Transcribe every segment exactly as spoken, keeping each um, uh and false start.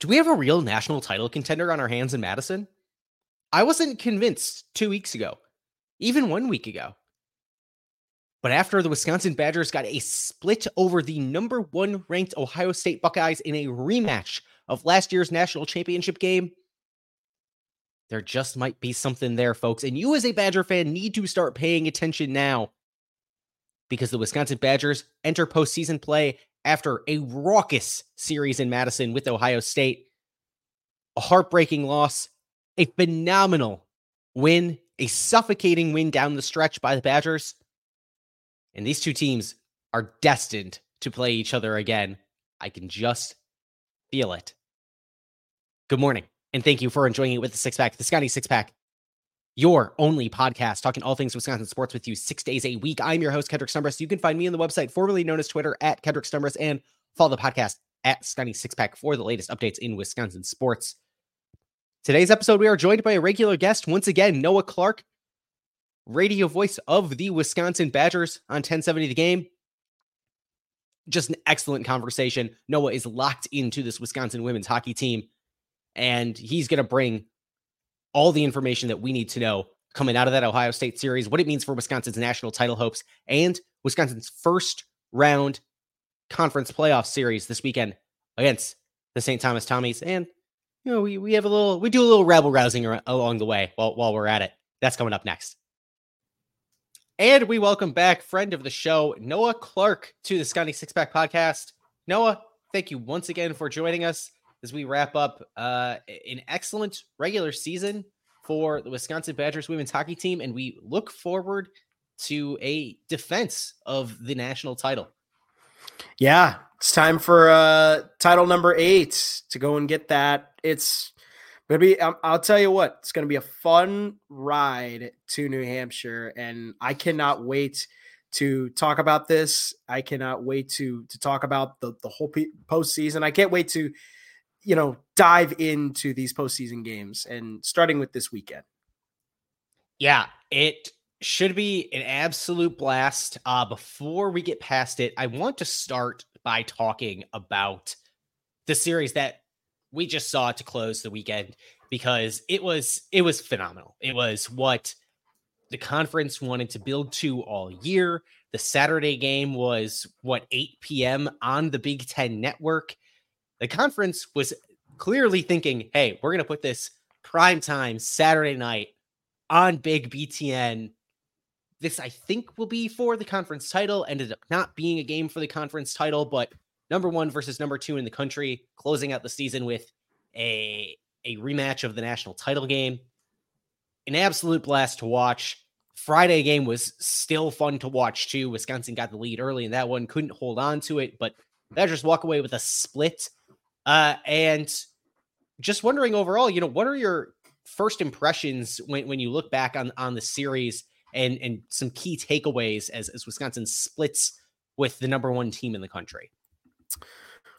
do we have a real national title contender on our hands in Madison? I wasn't convinced two weeks ago, even one week ago. But after the Wisconsin Badgers got a split over the number one ranked Ohio State Buckeyes in a rematch of last year's national championship game, there just might be something there, folks. And you as a Badger fan need to start paying attention now, because the Wisconsin Badgers enter postseason play after a raucous series in Madison with Ohio State. A heartbreaking loss, a phenomenal win, a suffocating win down the stretch by the Badgers. And these two teams are destined to play each other again. I can just feel it. Good morning, and thank you for enjoying it with the Six Pack, the Sconnie Six Pack, your only podcast talking all things Wisconsin sports with you six days a week. I'm your host, Kedrick Stumbris. You can find me on the website, formerly known as Twitter, at Kedrick Stumbris, and follow the podcast at Sconnie Six Pack for the latest updates in Wisconsin sports. Today's episode, we are joined by a regular guest once again, Noah Clark, radio voice of the Wisconsin Badgers on ten seventy The Game. Just an excellent conversation. Noah is locked into this Wisconsin women's hockey team, and he's going to bring all the information that we need to know coming out of that Ohio State series, what it means for Wisconsin's national title hopes, and Wisconsin's first round conference playoff series this weekend against the Saint Thomas Tommies. And, you know, we, we have a little, we do a little rabble rousing along the way while, while we're at it. That's coming up next. And we welcome back friend of the show, Noah Clark, to the Sconnie Six Pack podcast. Noah, thank you once again for joining us as we wrap up uh, an excellent regular season for the Wisconsin Badgers women's hockey team, and we look forward to a defense of the national title. Yeah, it's time for uh, title number eight to go and get that. It's going to be, I'll tell you what, it's going to be a fun ride to New Hampshire, and I cannot wait to talk about this. I cannot wait to to talk about the, the whole postseason. I can't wait to you know, dive into these postseason games, and starting with this weekend. Yeah, it should be an absolute blast. Uh, before we get past it, I want to start by talking about the series that we just saw to close the weekend, because it was, it was phenomenal. It was what the conference wanted to build to all year. The Saturday game was what, eight p.m. on the Big Ten Network. The conference was clearly thinking, hey, we're going to put this primetime Saturday night on Big B T N. This, I think, will be for the conference title. Ended up not being a game for the conference title, but number one versus number two in the country, closing out the season with a, a rematch of the national title game. An absolute blast to watch. Friday game was still fun to watch, too. Wisconsin got the lead early in that one, couldn't hold on to it, but Badgers walk away with a split. Uh, and just wondering overall, you know, what are your first impressions when, when you look back on, on the series and, and some key takeaways as, as Wisconsin splits with the number one team in the country?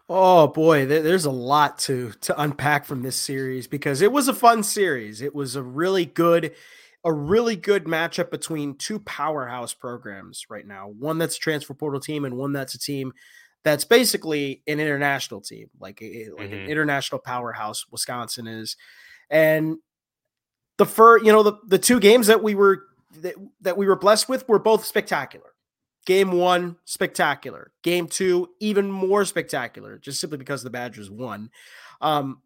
Oh boy, there, there's a lot to, to unpack from this series, because it was a fun series. It was a really good, a really good matchup between two powerhouse programs right now. One that's a transfer portal team and one that's a team that's basically an international team, like, a, like mm-hmm. an international powerhouse Wisconsin is. And the fur, you know, the, the two games that we were, that, that we were blessed with were both spectacular. Game one, spectacular. Game two, even more spectacular, just simply because the Badgers won. Um,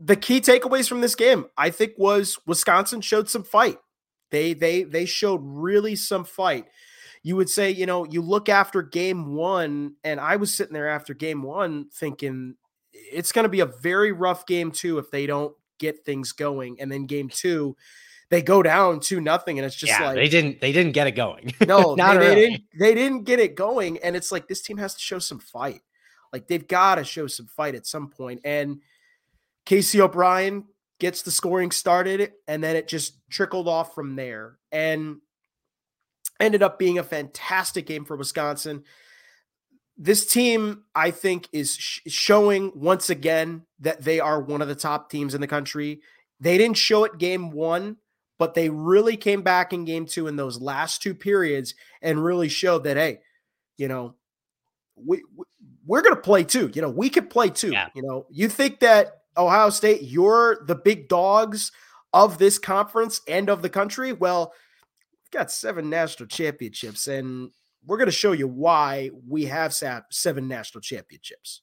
the key takeaways from this game, I think, was Wisconsin showed some fight. They, they, they showed really some fight. You would say, you know, you look after game one, and I was sitting there after game one thinking it's going to be a very rough game two if they don't get things going. And then game two, they go down two nothing, and it's just yeah, like they didn't they didn't get it going. No, Not they, really. they didn't they didn't get it going. And it's like, this team has to show some fight. Like, they've got to show some fight at some point. And Casey O'Brien gets the scoring started, and then it just trickled off from there. And ended up being a fantastic game for Wisconsin. This team, I think, is sh- showing once again that they are one of the top teams in the country. They didn't show it game one, but they really came back in game two in those last two periods and really showed that, hey, you know, we, we, we're going to play too. You know, we can play too. Yeah. You know, you think that Ohio State, you're the big dogs of this conference and of the country. Well, we've got seven national championships, and we're going to show you why we have seven national championships.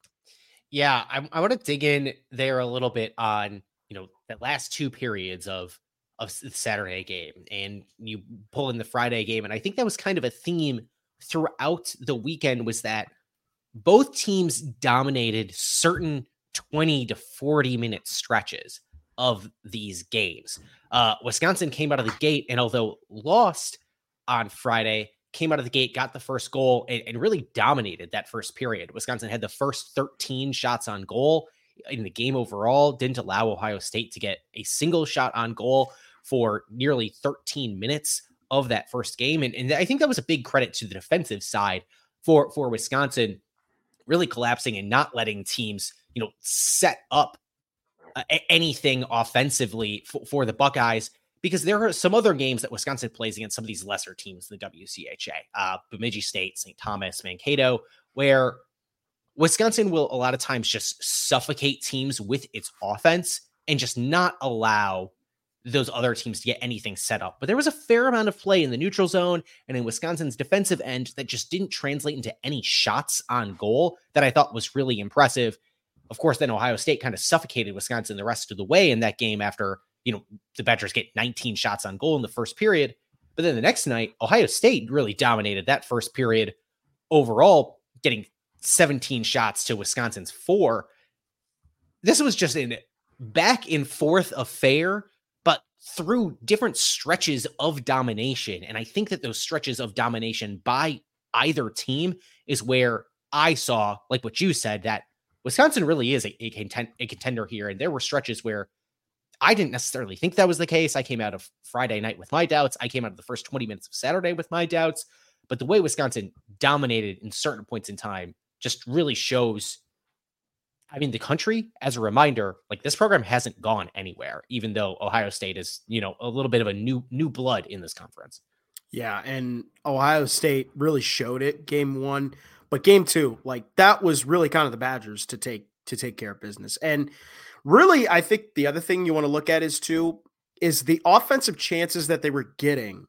Yeah, I, I want to dig in there a little bit on, you know, that last two periods of of the Saturday game, and you pull in the Friday game. And I think that was kind of a theme throughout the weekend, was that both teams dominated certain twenty to forty minute stretches of these games. Uh, Wisconsin came out of the gate, and although lost on Friday, came out of the gate, got the first goal, and, and really dominated that first period. Wisconsin had the first thirteen shots on goal in the game overall, didn't allow Ohio State to get a single shot on goal for nearly thirteen minutes of that first game. And, and I think that was a big credit to the defensive side for, for Wisconsin, really collapsing and not letting teams, you know, set up uh, anything offensively for, for the Buckeyes, because there are some other games that Wisconsin plays against some of these lesser teams in the W C H A, uh, Bemidji State, Saint Thomas, Mankato, where Wisconsin will a lot of times just suffocate teams with its offense and just not allow those other teams to get anything set up. But there was a fair amount of play in the neutral zone and in Wisconsin's defensive end that just didn't translate into any shots on goal that I thought was really impressive. Of course, then Ohio State kind of suffocated Wisconsin the rest of the way in that game after, you know, the Badgers get nineteen shots on goal in the first period. But then the next night, Ohio State really dominated that first period overall, getting seventeen shots to Wisconsin's four. This was just a back and forth affair, but through different stretches of domination. And I think that those stretches of domination by either team is where I saw, like what you said, that Wisconsin really is a, a, contend- a contender here. And there were stretches where I didn't necessarily think that was the case. I came out of Friday night with my doubts. I came out of the first twenty minutes of Saturday with my doubts. But the way Wisconsin dominated in certain points in time just really shows, I mean, the country, as a reminder, like, this program hasn't gone anywhere, even though Ohio State is, you know, a little bit of a new new blood in this conference. Yeah, and Ohio State really showed it game one, but game two, like, that was really kind of the Badgers to take to take care of business. And really, I think the other thing you want to look at is too is the offensive chances that they were getting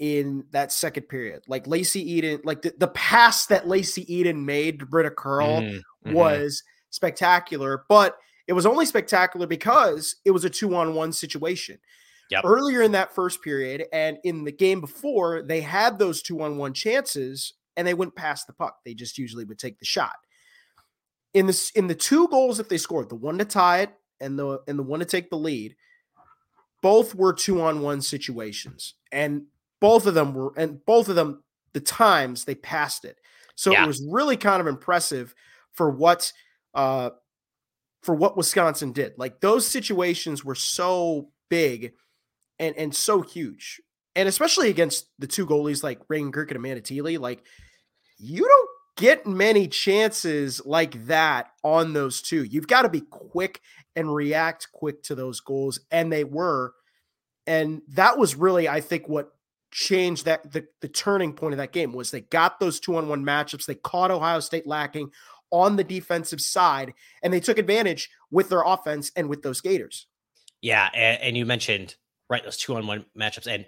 in that second period. Like Lacey Eden, like the, the pass that Lacey Eden made to Britta Curl mm-hmm. was spectacular, but it was only spectacular because it was a two-on-one situation. Yep. Earlier in that first period and in the game before, they had those two-on-one chances and they went past the puck. They just usually would take the shot. In the, in the two goals that they scored, the one to tie it and the, and the one to take the lead, both were two-on-one situations. And Both of them were, and both of them, the times they passed it. So yeah. It was really kind of impressive for what, uh, for what Wisconsin did. Like, those situations were so big and, and so huge. And especially against the two goalies, like Reagan Kirk and Amanda Teeley, like, you don't get many chances like that on those two. You've got to be quick and react quick to those goals. And they were, and that was really, I think, what change that the, the turning point of that game was. They got those two-on-one matchups. They caught Ohio State lacking on the defensive side, and they took advantage with their offense and with those Gators. Yeah, and, and you mentioned, right, those two-on-one matchups, and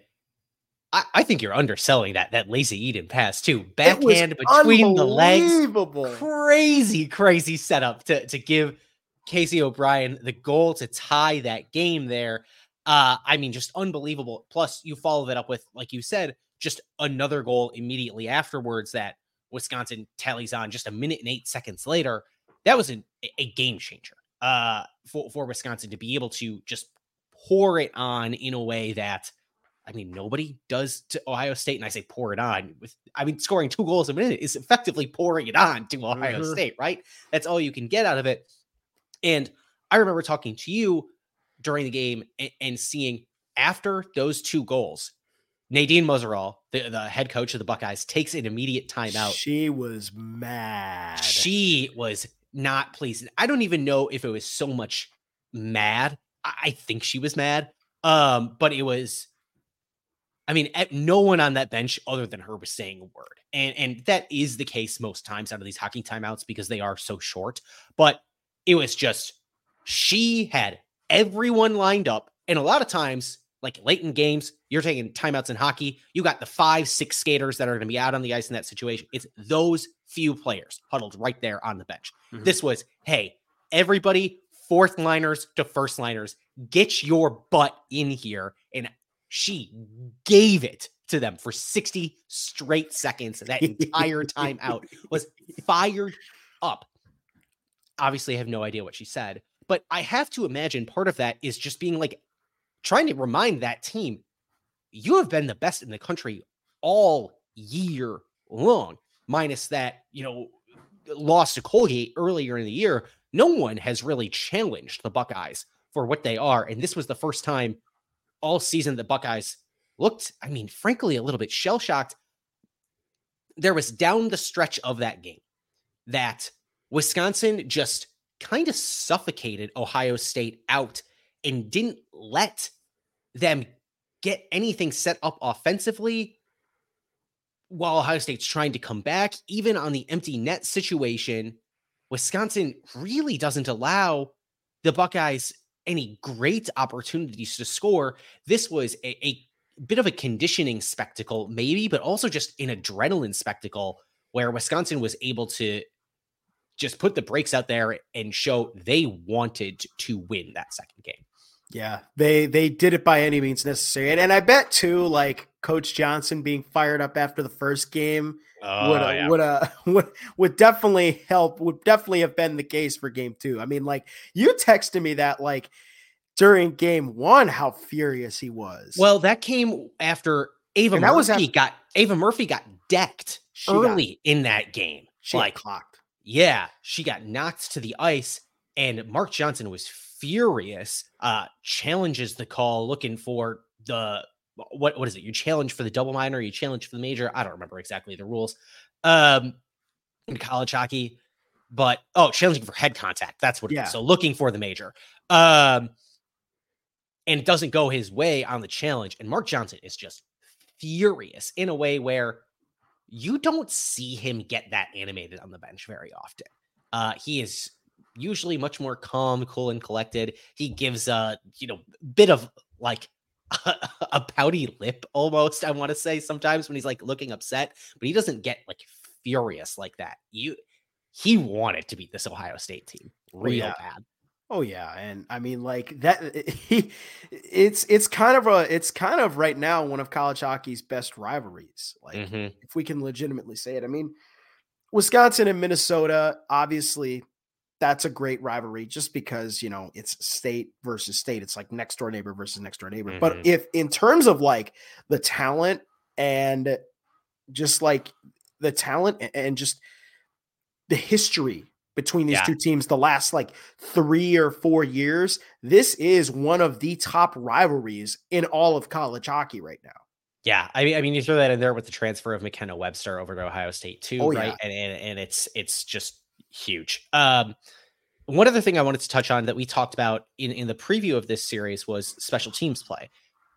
I, I think you're underselling that that Lacey Eden pass too. Backhand between the legs, crazy, crazy setup to to give Casey O'Brien the goal to tie that game there. Uh, I mean, just unbelievable. Plus, you follow that up with, like you said, just another goal immediately afterwards that Wisconsin tallies on just a minute and eight seconds later. That was an, a game changer uh, for, for Wisconsin to be able to just pour it on in a way that, I mean, nobody does to Ohio State. And I say pour it on with, I mean, scoring two goals a minute is effectively pouring it on to Ohio mm-hmm. State, right? That's all you can get out of it. And I remember talking to you during the game and seeing after those two goals, Nadine Mazerall, the, the head coach of the Buckeyes, takes an immediate timeout. She was mad. She was not pleased. I don't even know if it was so much mad. I think she was mad. Um, but it was I mean, no one on that bench other than her was saying a word. And and that is the case most times out of these hockey timeouts because they are so short. But it was just, she had everyone lined up. And a lot of times, like late in games, you're taking timeouts in hockey. You got the five, six skaters that are going to be out on the ice in that situation. It's those few players huddled right there on the bench. Mm-hmm. This was, hey, everybody, fourth liners to first liners, get your butt in here. And she gave it to them for sixty straight seconds. That entire timeout was fired up. Obviously, I have no idea what she said, but I have to imagine part of that is just being like, trying to remind that team, you have been the best in the country all year long, minus that, you know, loss to Colgate earlier in the year. No one has really challenged the Buckeyes for what they are. And this was the first time all season the Buckeyes looked, I mean, frankly, a little bit shell-shocked. There was down the stretch of that game that Wisconsin just kind of suffocated Ohio State out and didn't let them get anything set up offensively while Ohio State's trying to come back. Even on the empty net situation, Wisconsin really doesn't allow the Buckeyes any great opportunities to score. This was a, a bit of a conditioning spectacle, maybe, but also just an adrenaline spectacle where Wisconsin was able to just put the brakes out there and show they wanted to win that second game. Yeah, they they did it by any means necessary. And, and I bet, too, like Coach Johnson being fired up after the first game uh, would, yeah. would, uh, would would definitely help, would definitely have been the case for game two. I mean, like, you texted me that, like, during game one, how furious he was. Well, that came after Ava, Murphy, was after- got, Ava Murphy got decked she early got, in that game. She like, clocked. Yeah, she got knocked to the ice, and Mark Johnson was furious, uh, challenges the call, looking for the, what, what is it? You challenge for the double minor, you challenge for the major. I don't remember exactly the rules um, in college hockey, but, oh, challenging for head contact. That's what it yeah. is. So looking for the major. Um, and it doesn't go his way on the challenge. And Mark Johnson is just furious in a way where you don't see him get that animated on the bench very often. Uh, he is usually much more calm, cool, and collected. He gives a, you know, bit of like a, a pouty lip almost, I want to say, sometimes when he's like looking upset, but he doesn't get like furious like that. You, he wanted to beat this Ohio State team real oh, yeah. bad. Oh yeah. And I mean, like that, he, it's, it's kind of a, it's kind of right now one of college hockey's best rivalries. Like mm-hmm. if we can legitimately say it, I mean, Wisconsin and Minnesota, obviously that's a great rivalry just because, you know, it's state versus state. It's like next door neighbor versus next door neighbor. Mm-hmm. But if in terms of like the talent and just like the talent and just the history between these yeah. two teams, the last like three or four years, this is one of the top rivalries in all of college hockey right now. Yeah. I mean, I mean, you throw that in there with the transfer of McKenna Webster over to Ohio State too. Oh, right. Yeah. And, and, and it's, it's just huge. Um, one other thing I wanted to touch on that we talked about in, in the preview of this series was special teams play.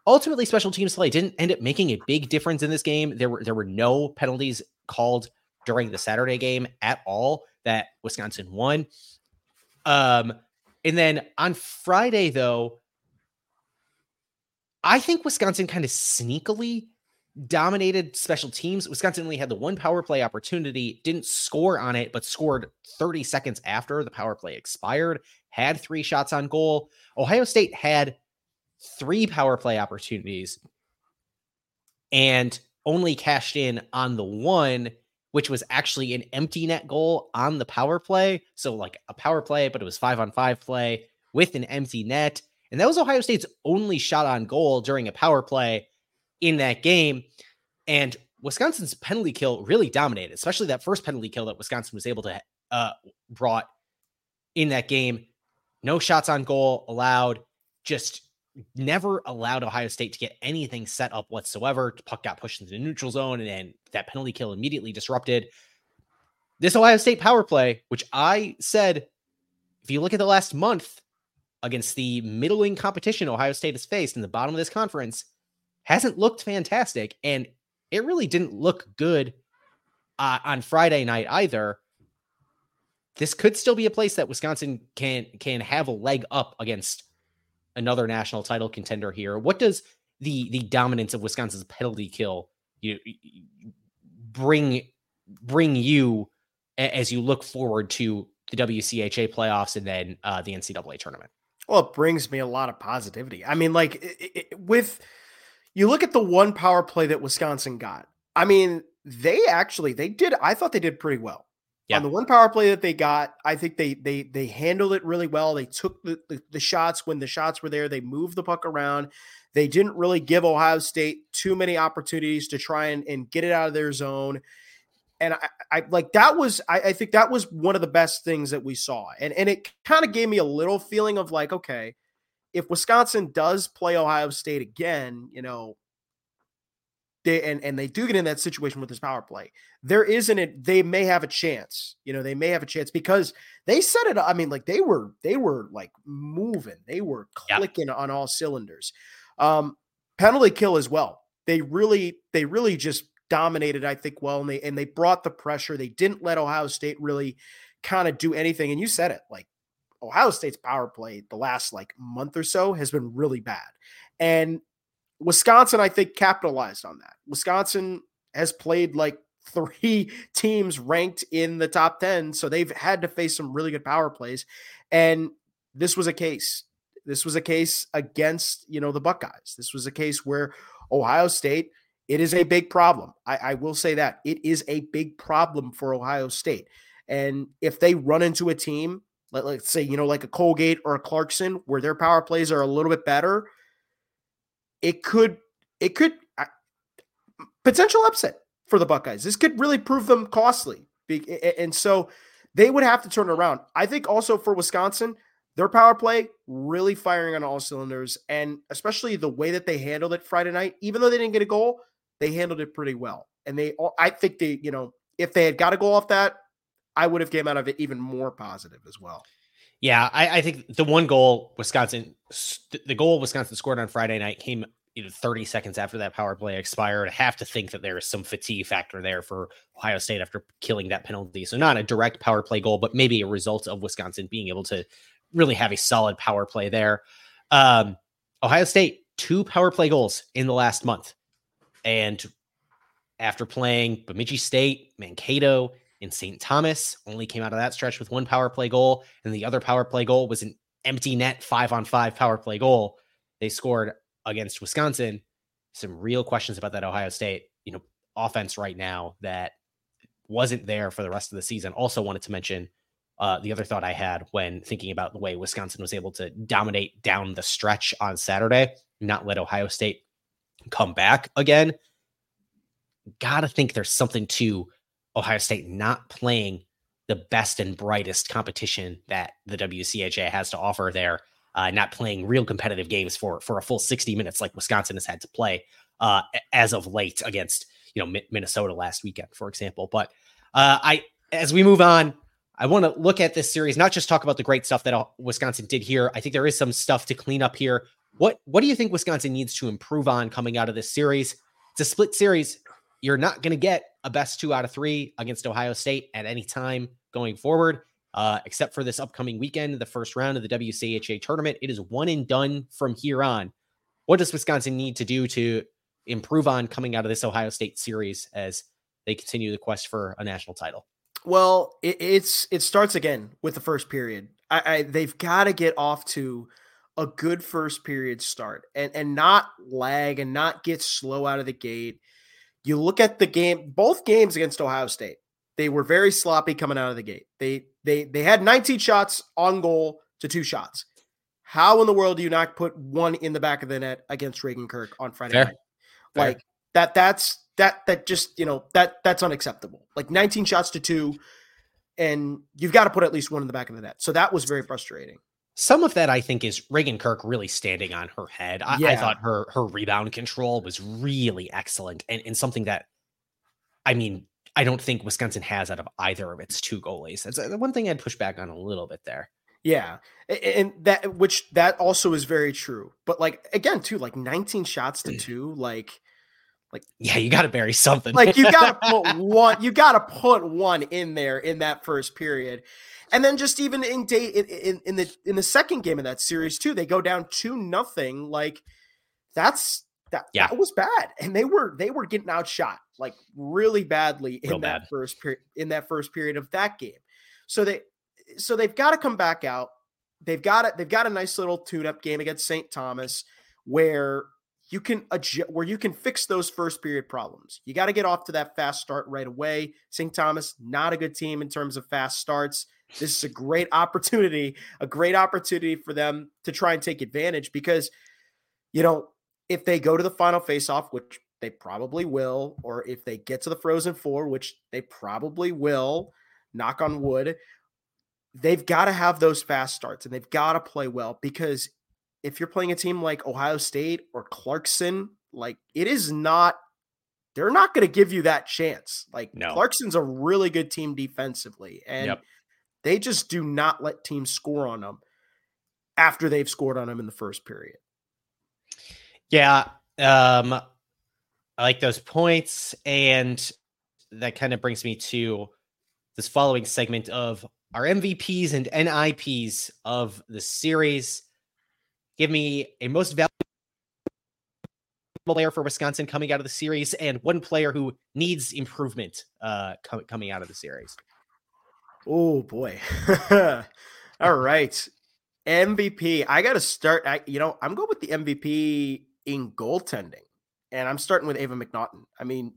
Ultimately, special teams play didn't end up making a big difference in this game. There were, there were no penalties called during the Saturday game at all that Wisconsin won. Um, and then on Friday, though, I think Wisconsin kind of sneakily dominated special teams. Wisconsin only had the one power play opportunity, didn't score on it, but scored thirty seconds after the power play expired, had three shots on goal. Ohio State had three power play opportunities and only cashed in on the one, which was actually an empty net goal on the power play. So like a power play, but it was five on five play with an empty net. And that was Ohio State's only shot on goal during a power play in that game. And Wisconsin's penalty kill really dominated, especially that first penalty kill that Wisconsin was able to uh, brought in that game. No shots on goal allowed, just never allowed Ohio State to get anything set up whatsoever. Puck got pushed into the neutral zone, and, and that penalty kill immediately disrupted. This Ohio State power play, which I said, if you look at the last month against the middling competition Ohio State has faced in the bottom of this conference, hasn't looked fantastic, and it really didn't look good uh, on Friday night either. This could still be a place that Wisconsin can can have a leg up against another national title contender here. What does the the dominance of Wisconsin's penalty kill you, bring bring you as you look forward to the W C H A playoffs and then uh, the N C double A tournament? Well, it brings me a lot of positivity. I mean, like it, it, with you look at the one power play that Wisconsin got. I mean, they actually they did. I thought they did pretty well. Yeah. On the one power play that they got, I think they they they handled it really well. They took the, the, the shots when the shots were there. They moved the puck around. They didn't really give Ohio State too many opportunities to try and, and get it out of their zone. And I, I like that was I, I think that was one of the best things that we saw. And and it kind of gave me a little feeling of like, okay, if Wisconsin does play Ohio State again, you know, They, and, and they do get in that situation with this power play. There isn't it. They may have a chance, you know, they may have a chance because they set it up. I mean, like they were, they were like moving, they were clicking yeah. on all cylinders. Um, penalty kill as well. They really, they really just dominated, I think, well, and they, and they brought the pressure. They didn't let Ohio State really kind of do anything. And you said it, like Ohio State's power play the last like month or so has been really bad. And Wisconsin, I think, capitalized on that. Wisconsin has played like three teams ranked in the top ten, so they've had to face some really good power plays. And this was a case. This was a case against, you know, the Buckeyes. This was a case where Ohio State, it is a big problem. I, I will say that. It is a big problem for Ohio State. And if they run into a team, let, let's say, you know, like a Colgate or a Clarkson, where their power plays are a little bit better, It could, it could, uh, potential upset for the Buckeyes. This could really prove them costly. And so they would have to turn around. I think also for Wisconsin, their power play really firing on all cylinders. And especially the way that they handled it Friday night, even though they didn't get a goal, they handled it pretty well. And they, I think they, you know, if they had got a goal off that, I would have came out of it even more positive as well. Yeah, I, I think the one goal Wisconsin, the goal Wisconsin scored on Friday night came, you know, thirty seconds after that power play expired. I have to think that there is some fatigue factor there for Ohio State after killing that penalty. So not a direct power play goal, but maybe a result of Wisconsin being able to really have a solid power play there. Um, Ohio State, two power play goals in the last month. And after playing Bemidji State, Mankato, in Saint Thomas, only came out of that stretch with one power play goal, and the other power play goal was an empty net five-on-five power play goal they scored against Wisconsin. Some real questions about that Ohio State, you know, offense right now that wasn't there for the rest of the season. Also wanted to mention uh, the other thought I had when thinking about the way Wisconsin was able to dominate down the stretch on Saturday, not let Ohio State come back again. Gotta think there's something to Ohio State not playing the best and brightest competition that the W C H A has to offer there, uh, not playing real competitive games for, for a full sixty minutes like Wisconsin has had to play uh, as of late against, you know, Minnesota last weekend, for example. But uh, I, as we move on, I want to look at this series, not just talk about the great stuff that Wisconsin did here. I think there is some stuff to clean up here. What, what do you think Wisconsin needs to improve on coming out of this series? It's a split series. You're not going to get a best two out of three against Ohio State at any time going forward, uh, except for this upcoming weekend, the first round of the W C H A tournament. It is one and done from here on. What does Wisconsin need to do to improve on coming out of this Ohio State series as they continue the quest for a national title? Well, it, it's it starts again with the first period. I, I they've got to get off to a good first period start and and not lag and not get slow out of the gate. You look at the game, both games against Ohio State, they were very sloppy coming out of the gate. They they they had nineteen shots on goal to two shots. How in the world do you not put one in the back of the net against Reagan Kirk on Friday Fair. night? Like Fair. that that's that that just, you know, that that's unacceptable. Like nineteen shots to two, and you've got to put at least one in the back of the net. So that was very frustrating. Some of that, I think, is Reagan Kirk really standing on her head. I, yeah. I thought her her rebound control was really excellent and, and something that, I mean, I don't think Wisconsin has out of either of its two goalies. That's one thing I'd push back on a little bit there. Yeah. And that, which that also is very true. But like, again, too, like nineteen shots to two, like, like, yeah, you got to bury something. Like you got to put one, you got to put one in there in that first period. And then just even in day in, in the, in the second game of that series too, they go down two nothing. Like that's, that, yeah. that was bad. And they were, they were getting outshot like really badly in Real that bad. first period, in that first period of that game. So they, so they've got to come back out. They've got it. They've got a nice little tune-up game against Saint Thomas, where you can adjust, where you can fix those first period problems. You got to get off to that fast start right away. Saint Thomas, not a good team in terms of fast starts. This is a great opportunity, a great opportunity for them to try and take advantage because, you know, if they go to the final face-off, which they probably will, or if they get to the Frozen Four, which they probably will, knock on wood. They've got to have those fast starts and they've got to play well because if you're playing a team like Ohio State or Clarkson, like it is not, they're not going to give you that chance. Like no. Clarkson's a really good team defensively and yep. they just do not let teams score on them after they've scored on them in the first period. Yeah. Um, I like those points. And that kind of brings me to this following segment of our M V Ps and N I Ps of the series. Give me a most valuable player for Wisconsin coming out of the series and one player who needs improvement uh, com- coming out of the series. Oh, boy. All right. M V P. I got to start. I, you know, I'm going with the M V P in goaltending, and I'm starting with Ava McNaughton. I mean,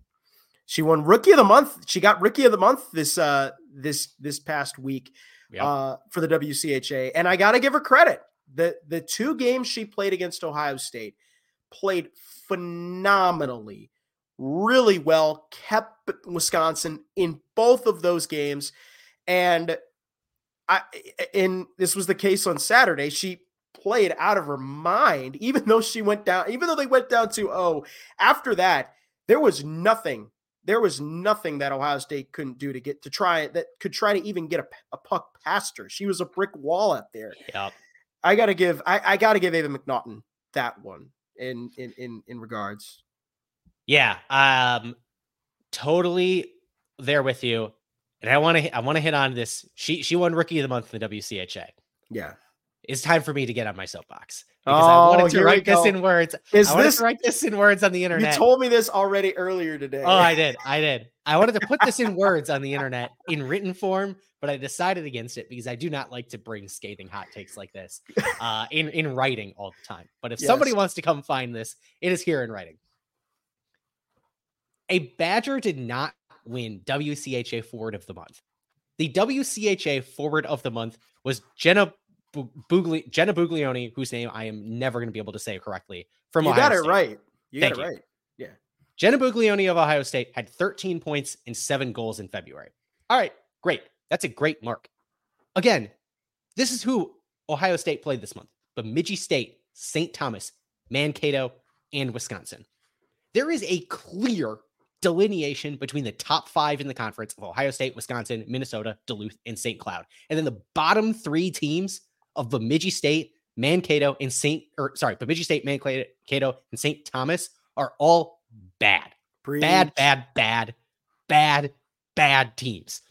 she won Rookie of the Month. She got Rookie of the Month this uh, this this past week yep. uh, for the W C H A, and I gotta give her credit. the The two games she played against Ohio State played phenomenally, really well, kept Wisconsin in both of those games, and I. And this was the case on Saturday. She played out of her mind, even though she went down. Even though they went down two oh, after that there was nothing. There was nothing that Ohio State couldn't do to get to try that could try to even get a, a puck past her. She was a brick wall out there. Yep. I gotta give I, I gotta give Ava McNaughton that one in in in, in regards. Yeah, um, totally there with you. And I want to I want to hit on this. She she won Rookie of the Month in the W C H A. Yeah, it's time for me to get on my soapbox. Because oh, I wanted to write this in words. Is I wanted this, to write this in words on the internet. You told me this already earlier today. Oh, I did. I did. I wanted to put this in words on the internet in written form, but I decided against it because I do not like to bring scathing hot takes like this uh, in, in writing all the time. But if yes. somebody wants to come find this, it is here in writing. A Badger did not win W C H A Forward of the Month. The W C H A Forward of the Month was Jenna Bugli- Jenna Buglioni, whose name I am never going to be able to say correctly. From you Ohio got it State. right. You Thank got it you. right. Yeah. Jenna Buglioni of Ohio State had thirteen points and seven goals in February. All right, great. That's a great mark. Again, this is who Ohio State played this month: Bemidji State, Saint Thomas, Mankato, and Wisconsin. There is a clear delineation between the top five in the conference of Ohio State, Wisconsin, Minnesota, Duluth, and Saint Cloud, and then the bottom three teams of Bemidji State, Mankato, and Saint, or sorry, Bemidji State, Mankato, and Saint Thomas are all bad, Preach. bad, bad, bad, bad, bad teams.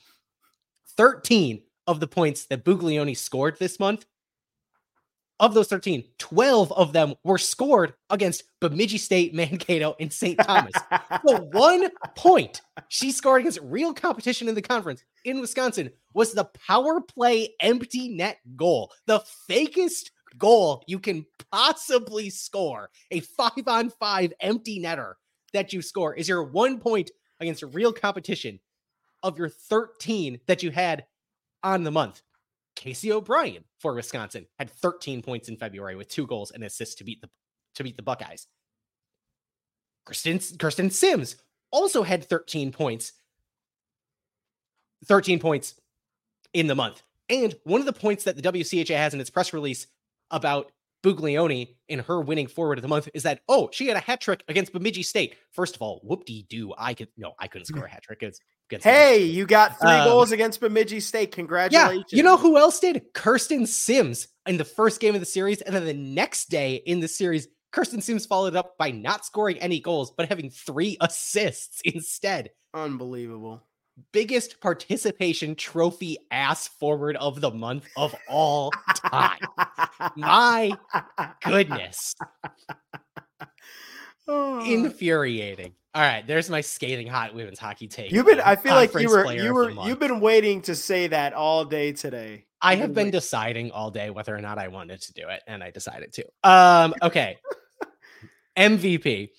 thirteen of the points that Buglioni scored this month, of those thirteen, twelve of them were scored against Bemidji State, Mankato, and Saint Thomas. So one point she scored against real competition in the conference in Wisconsin was the power play empty net goal, the fakest goal you can possibly score. A five-on-five empty netter that you score is your one point against real competition of your thirteen that you had on the month. Casey O'Brien for Wisconsin had thirteen points in February with two goals and assists to beat the to beat the Buckeyes. Kirsten, Kirsten Simms also had thirteen points, thirteen points in the month. And one of the points that the W C H A has in its press release about Buglioni in her winning forward of the month is that, oh, she had a hat trick against Bemidji State. First of all, whoop-de-doo. I could, no, I couldn't score a hat trick. It's, Hey, me. You got three um, goals against Bemidji State. Congratulations. Yeah, you know who else did? Kirsten Simms in the first game of the series. And then the next day in the series, Kirsten Simms followed up by not scoring any goals, but having three assists instead. Unbelievable. Biggest participation trophy ass forward of the month of all time. My goodness. Oh. Infuriating. All right, there's my scathing hot women's hockey take. You've been, I feel like you were, you were, you've been waiting to say that all day today. I have been deciding all day whether or not I wanted to do it, and I decided to. Um, okay. M V P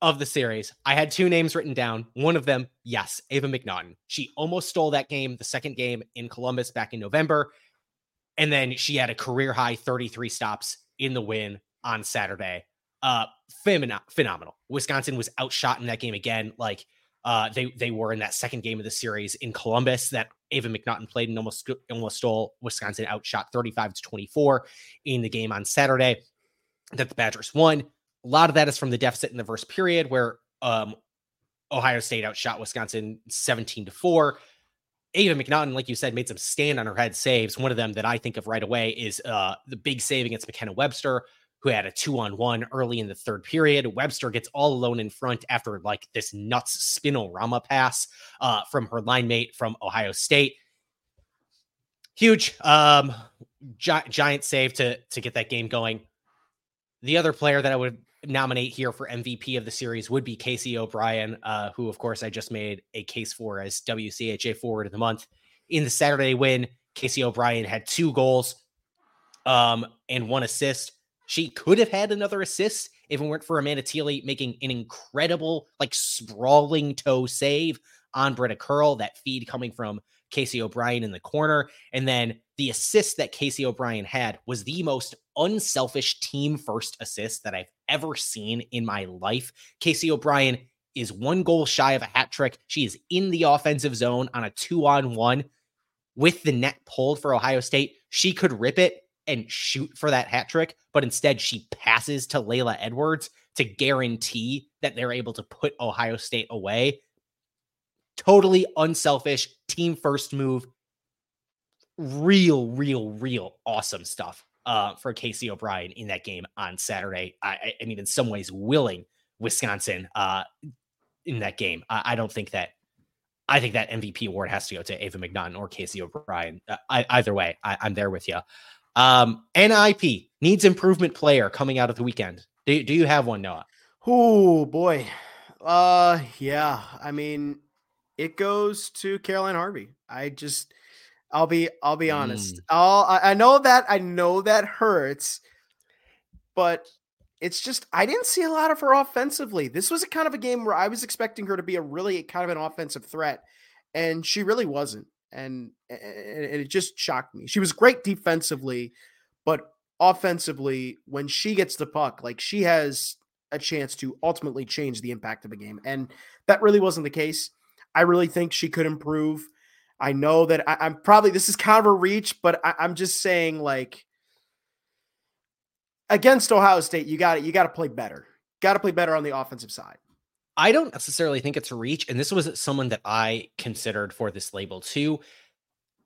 of the series. I had two names written down. One of them, yes, Ava McNaughton. She almost stole that game, the second game in Columbus back in November, and then she had a career-high thirty-three stops in the win on Saturday. Uh, phenom- phenomenal. Wisconsin was outshot in that game again. Like uh, they, they were in that second game of the series in Columbus that Ava McNaughton played and almost, almost stole. Wisconsin outshot thirty-five to twenty-four in the game on Saturday that the Badgers won. A lot of that is from the deficit in the first period where um, Ohio State outshot Wisconsin seventeen to four. Ava McNaughton, like you said, made some stand on her head saves. One of them that I think of right away is uh, the big save against McKenna Webster, who had a two-on-one early in the third period. Webster gets all alone in front after, like, this nuts spinorama pass uh, from her line mate from Ohio State. Huge, um, gi- giant save to, to get that game going. The other player that I would nominate here for M V P of the series would be Casey O'Brien, uh, who, of course, I just made a case for as W C H A Forward of the Month. In the Saturday win, Casey O'Brien had two goals um, and one assist. She could have had another assist if it weren't for Amanda Teeley making an incredible, like, sprawling toe save on Britta Curl, that feed coming from Casey O'Brien in the corner. And then the assist that Casey O'Brien had was the most unselfish team first assist that I've ever seen in my life. Casey O'Brien is one goal shy of a hat trick. She is in the offensive zone on a two on one with the net pulled for Ohio State. She could rip it and shoot for that hat trick, but instead she passes to Layla Edwards to guarantee that they're able to put Ohio State away. Totally unselfish, team first move. Real, real, real awesome stuff uh, for Casey O'Brien in that game on Saturday. I, I mean, in some ways, willing Wisconsin uh, in that game. I, I don't think that, I think that M V P award has to go to Ava McNaughton or Casey O'Brien. Uh, I, either way, I, I'm there with you. Um, N I P, needs improvement player coming out of the weekend. Do, do you have one, Noah? Oh boy. Uh, yeah, I mean, it goes to Caroline Harvey. I just, I'll be, I'll be honest. Mm. I'll, I, I know that, I know that hurts, but it's just, I didn't see a lot of her offensively. This was a kind of a game where I was expecting her to be a really kind of an offensive threat, and she really wasn't. And, and it just shocked me. She was great defensively, but offensively, when she gets the puck, like, she has a chance to ultimately change the impact of a game. And that really wasn't the case. I really think she could improve. I know that I, I'm probably, this is kind of a reach, but I, I'm just saying, like, against Ohio State, you got it. You got to play better. Got to play better on the offensive side. I don't necessarily think it's a reach, and this was someone that I considered for this label too.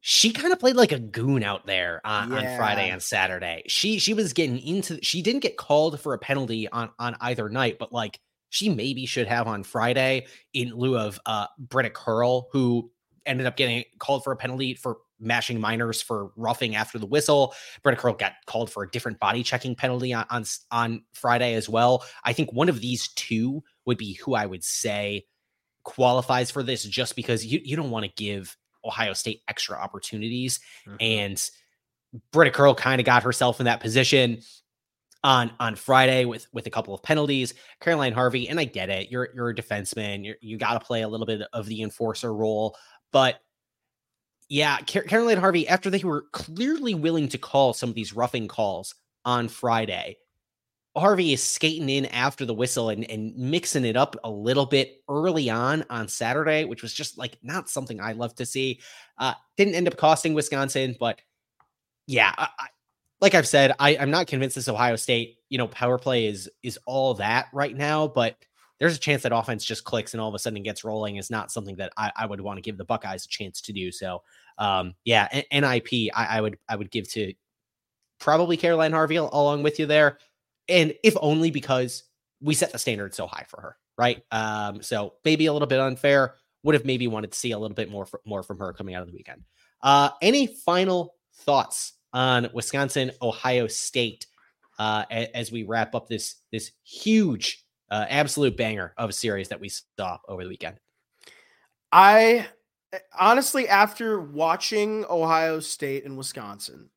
She kind of played like a goon out there on, yeah. on Friday and Saturday. She she was getting into, she didn't get called for a penalty on, on either night, but like she maybe should have on Friday in lieu of uh, Britta Curl, who ended up getting called for a penalty for mashing minors for roughing after the whistle. Britta Curl got called for a different body checking penalty on, on, on Friday as well. I think one of these two would be who I would say qualifies for this, just because you, you don't want to give Ohio State extra opportunities. Mm-hmm. And Britta Curl kind of got herself in that position on, on Friday with, with a couple of penalties. Caroline Harvey, and I get it. You're, you're a defenseman. You're, you got to play a little bit of the enforcer role, but yeah, Car- Caroline Harvey, after they were clearly willing to call some of these roughing calls on Friday, Harvey is skating in after the whistle and, and mixing it up a little bit early on on Saturday, which was just like not something I love to see. Uh, didn't end up costing Wisconsin, but yeah, I, I, like I've said, I, I'm not convinced this Ohio State, you know, power play is is all that right now, but there's a chance that offense just clicks and all of a sudden gets rolling is not something that I, I would want to give the Buckeyes a chance to do. So um, yeah, N I P I, I would I would give to probably Caroline Harvey along with you there. And if only because we set the standard so high for her, right? Um, so maybe a little bit unfair. Would have maybe wanted to see a little bit more, for, more from her coming out of the weekend. Uh, any final thoughts on Wisconsin, Ohio State uh, a, as we wrap up this this huge, uh, absolute banger of a series that we saw over the weekend? I honestly, after watching Ohio State and Wisconsin,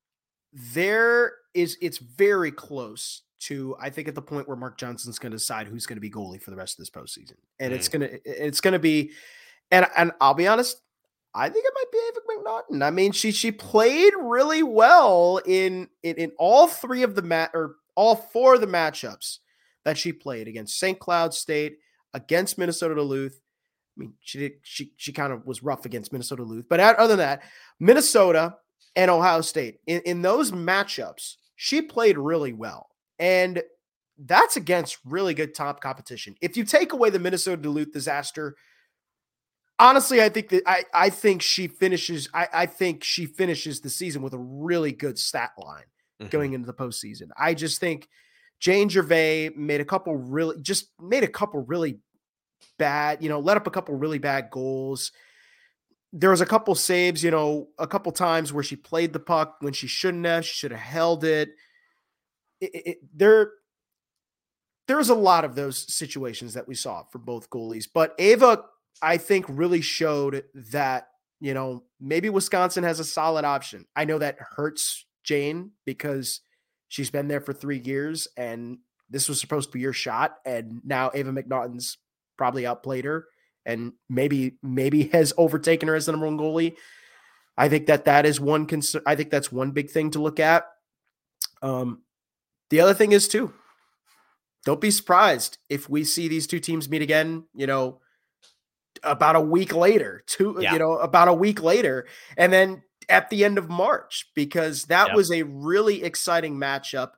there is it's very close to, I think, at the point where Mark Johnson's going to decide who's going to be goalie for the rest of this postseason, and mm. it's gonna it's gonna be, and and I'll be honest, I think it might be Ava McNaughton. I mean, she she played really well in in, in all three of the mat or all four of the matchups that she played against Saint Cloud State, against Minnesota Duluth. I mean, she did, she she kind of was rough against Minnesota Duluth, but other than that, Minnesota and Ohio State in, in those matchups, she played really well. And that's against really good top competition. If you take away the Minnesota Duluth disaster, honestly, I think that I, I think she finishes. I, I think she finishes the season with a really good stat line mm-hmm. going into the postseason. I just think Jane Gervais made a couple really just made a couple really bad, you know, let up a couple really bad goals. There was a couple saves, you know, a couple times where she played the puck when she shouldn't have. She should have held it. It, it, there, there's a lot of those situations that we saw for both goalies, but Ava, I think, really showed that, you know, maybe Wisconsin has a solid option. I know that hurts Jane because she's been there for three years and this was supposed to be your shot. And now Ava McNaughton's probably outplayed her and maybe, maybe has overtaken her as the number one goalie. I think that that is one concern. I think that's one big thing to look at. Um, The other thing is, too, don't be surprised if we see these two teams meet again, you know, about a week later, two, yeah. you know, about a week later, and then at the end of March, because that yeah. was a really exciting matchup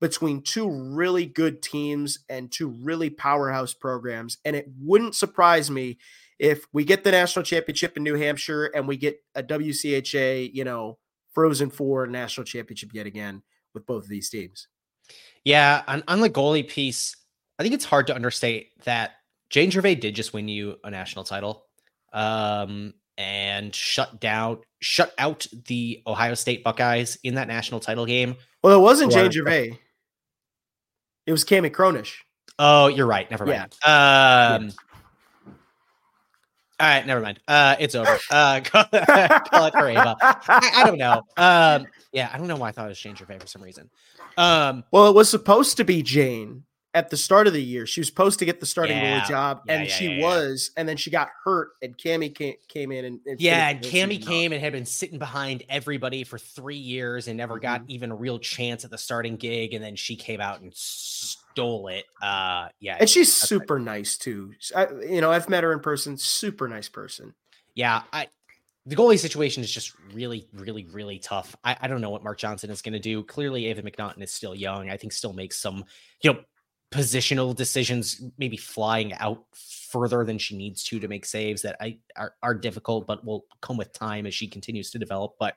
between two really good teams and two really powerhouse programs. And it wouldn't surprise me if we get the national championship in New Hampshire and we get a W C H A, you know, Frozen Four national championship yet again with both of these teams. Yeah, on, on the goalie piece, I think it's hard to understate that Jane Gervais did just win you a national title um, and shut down, shut out the Ohio State Buckeyes in that national title game. Well, it wasn't Jane Gervais. It was Kami Cronish. Oh, you're right. Never mind. Yeah. Um, yeah. All right, never mind. Uh, it's over. Uh, call, call it for Ava. I, I don't know. Um, yeah, I don't know why I thought it was Jane Gervais for some reason. Um, well, it was supposed to be Jane at the start of the year. She was supposed to get the starting yeah, goalie job, yeah, and yeah, she yeah, was, yeah. and then she got hurt, and Kami came, came in. and, and Yeah, and Kami came and had been sitting behind everybody for three years and never mm-hmm. got even a real chance at the starting gig, and then she came out and st- Stole it. Uh, yeah. And she's super right. nice too. I, you know, I've met her in person, super nice person. Yeah. I, the goalie situation is just really, really, really tough. I, I don't know what Mark Johnson is going to do. Clearly Ava McNaughton is still young. I think still makes some, you know, positional decisions, maybe flying out further than she needs to, to make saves that I are, are difficult, but will come with time as she continues to develop. But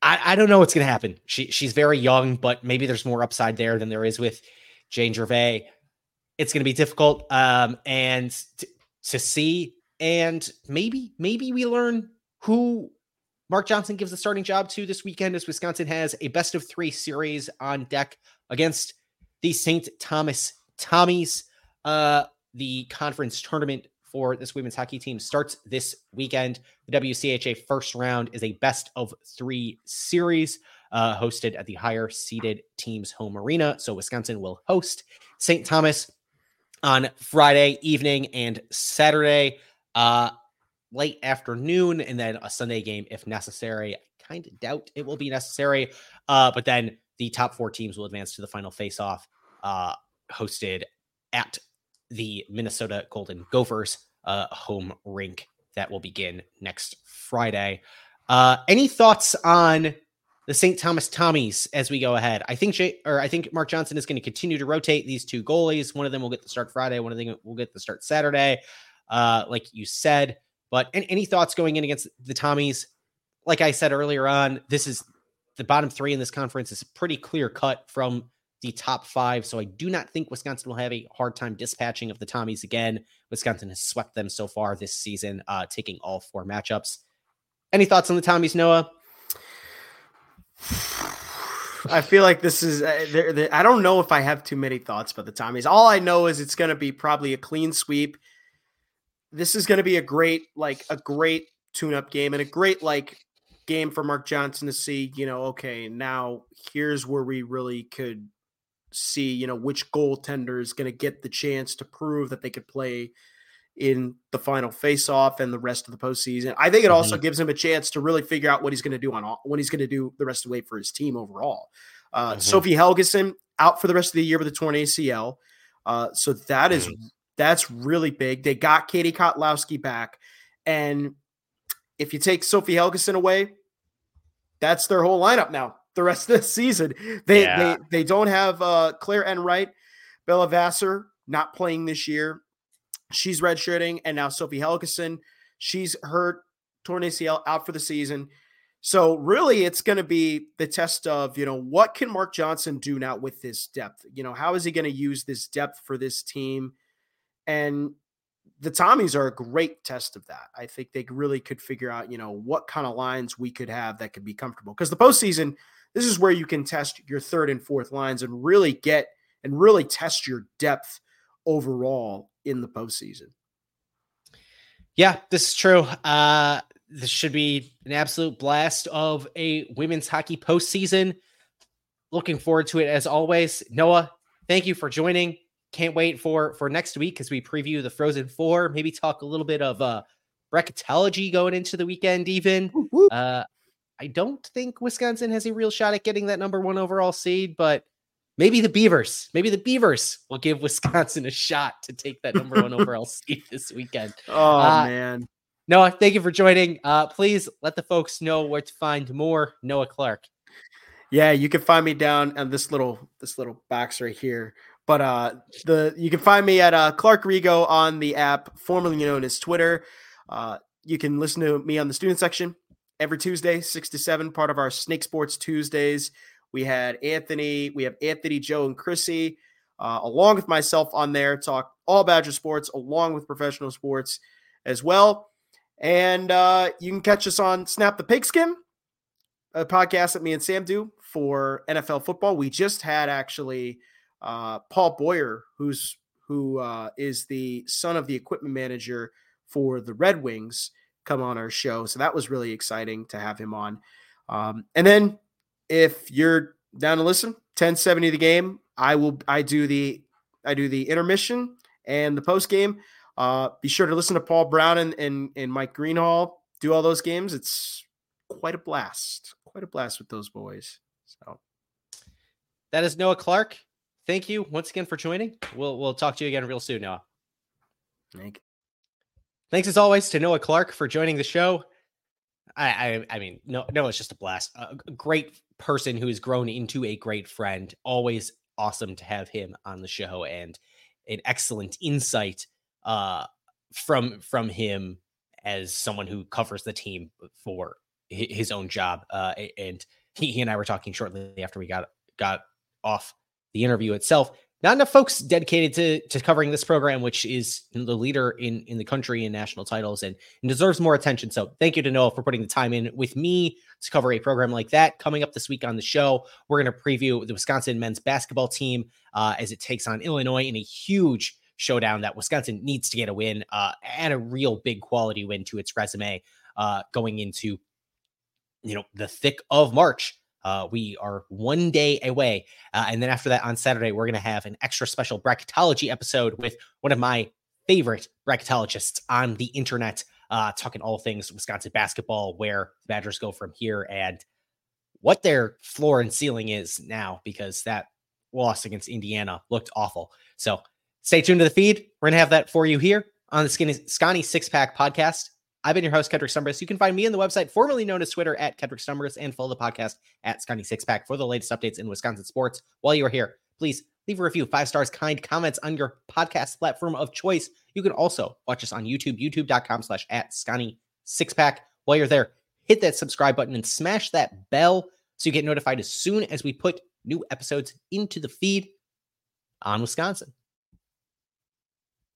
I, I don't know what's going to happen. She she's very young, but maybe there's more upside there than there is with Jane Gervais. It's going to be difficult um, and t- to see. And maybe, maybe we learn who Mark Johnson gives the starting job to this weekend as Wisconsin has a best of three series on deck against the Saint Thomas Tommies. Uh, the conference tournament for this women's hockey team starts this weekend. The W C H A first round is a best of three series uh, hosted at the higher seeded team's home arena. So Wisconsin will host Saint Thomas on Friday evening and Saturday uh, late afternoon, and then a Sunday game if necessary. I kind of doubt it will be necessary, uh, but then the top four teams will advance to the final face-off uh, hosted at the Minnesota Golden Gophers uh, home rink that will begin next Friday. Uh, any thoughts on the Saint Thomas Tommies as we go ahead. I think Jay, or I think Mark Johnson is going to continue to rotate these two goalies. One of them will get the start Friday. One of them will get the start Saturday, uh, like you said. But and, any thoughts going in against the Tommies? Like I said earlier on, this is the bottom three in this conference is pretty clear cut from the top five. So I do not think Wisconsin will have a hard time dispatching of the Tommies again. Wisconsin has swept them so far this season, uh, taking all four matchups. Any thoughts on the Tommies, Noah? I feel like this is, uh, they're, they're, I don't know if I have too many thoughts about the Tommies. All I know is it's going to be probably a clean sweep. This is going to be a great, like a great tune-up game and a great, like, game for Mark Johnson to see, you know, okay, now here's where we really could see, you know, which goaltender is going to get the chance to prove that they could play in the final faceoff and the rest of the postseason. I think it also mm-hmm. gives him a chance to really figure out what he's going to do on all, what he's going to do the rest of the way for his team overall. Uh, mm-hmm. Sophie Helgeson out for the rest of the year with a torn A C L. Uh, so that is, mm-hmm. that's really big. They got Katie Kotlowski back. And if you take Sophie Helgeson away, that's their whole lineup now. The rest of the season, they yeah. they, they don't have uh, Claire Enright, Bella Vassar not playing this year. She's redshirting, and now Sophie Helgeson, she's hurt, torn A C L, out for the season. So really, it's going to be the test of, you know, what can Mark Johnson do now with this depth? You know, how is he going to use this depth for this team? And the Tommies are a great test of that. I think they really could figure out, you know, what kind of lines we could have that could be comfortable. Because the postseason, this is where you can test your third and fourth lines and really get and really test your depth overall in the postseason. Yeah, this is true. Uh, this should be an absolute blast of a women's hockey postseason. Looking forward to it as always. Noah, thank you for joining. Can't wait for, for next week as we preview the Frozen Four, maybe talk a little bit of uh, bracketology going into the weekend even. Uh, I don't think Wisconsin has a real shot at getting that number one overall seed, but maybe the Beavers, maybe the Beavers will give Wisconsin a shot to take that number one overall seed this weekend. Oh, uh, man. Noah, thank you for joining. Uh, please let the folks know where to find more Noah Clark. Yeah, you can find me down on this little this little box right here. But uh, the you can find me at uh, Clark Rigo on the app, formerly known as Twitter. Uh, you can listen to me on the student section every Tuesday, six to seven, part of our Snake Sports Tuesdays. We had Anthony, we have Anthony, Joe, and Chrissy, uh, along with myself on there, talk all Badger sports, along with professional sports as well. And uh, you can catch us on Snap the Pigskin, a podcast that me and Sam do for N F L football. We just had actually... Uh, Paul Boyer, who's who uh, is the son of the equipment manager for the Red Wings, come on our show. So that was really exciting to have him on. Um, and then if you're down to listen, ten seventy The Game, I will. I do the I do the intermission and the post game. Uh, be sure to listen to Paul Brown and, and and Mike Greenhall do all those games. It's quite a blast, quite a blast with those boys. So that is Noah Clark. Thank you once again for joining. We'll we'll talk to you again real soon, Noah. Thank you. Thanks as always to Noah Clark for joining the show. I I, I mean, no, Noah's just a blast. A great person who has grown into a great friend. Always awesome to have him on the show and an excellent insight uh, from from him as someone who covers the team for his own job. Uh, and he, he and I were talking shortly after we got got off the interview itself. Not enough folks dedicated to, to covering this program, which is the leader in, in the country in national titles and, and deserves more attention. So thank you to Noah for putting the time in with me to cover a program like that. Coming up this week on the show, we're going to preview the Wisconsin men's basketball team uh, as it takes on Illinois in a huge showdown that Wisconsin needs to get a win uh, and a real big quality win to its resume uh, going into, you know, the thick of March. Uh, we are one day away. Uh, and then after that, on Saturday, we're going to have an extra special bracketology episode with one of my favorite bracketologists on the internet, uh, talking all things Wisconsin basketball, where the Badgers go from here and what their floor and ceiling is now, because that loss against Indiana looked awful. So stay tuned to the feed. We're going to have that for you here on the Sconnie Six Pack podcast. I've been your host, Kedrick Stumbris. You can find me on the website, formerly known as Twitter, at Kedrick Stumbris, and follow the podcast at Sconnie Six Pack for the latest updates in Wisconsin sports. While you're here, please leave a review, five stars, kind comments on your podcast platform of choice. You can also watch us on YouTube, youtube.com slash at Sconnie Six Pack. While you're there, hit that subscribe button and smash that bell so you get notified as soon as we put new episodes into the feed on Wisconsin.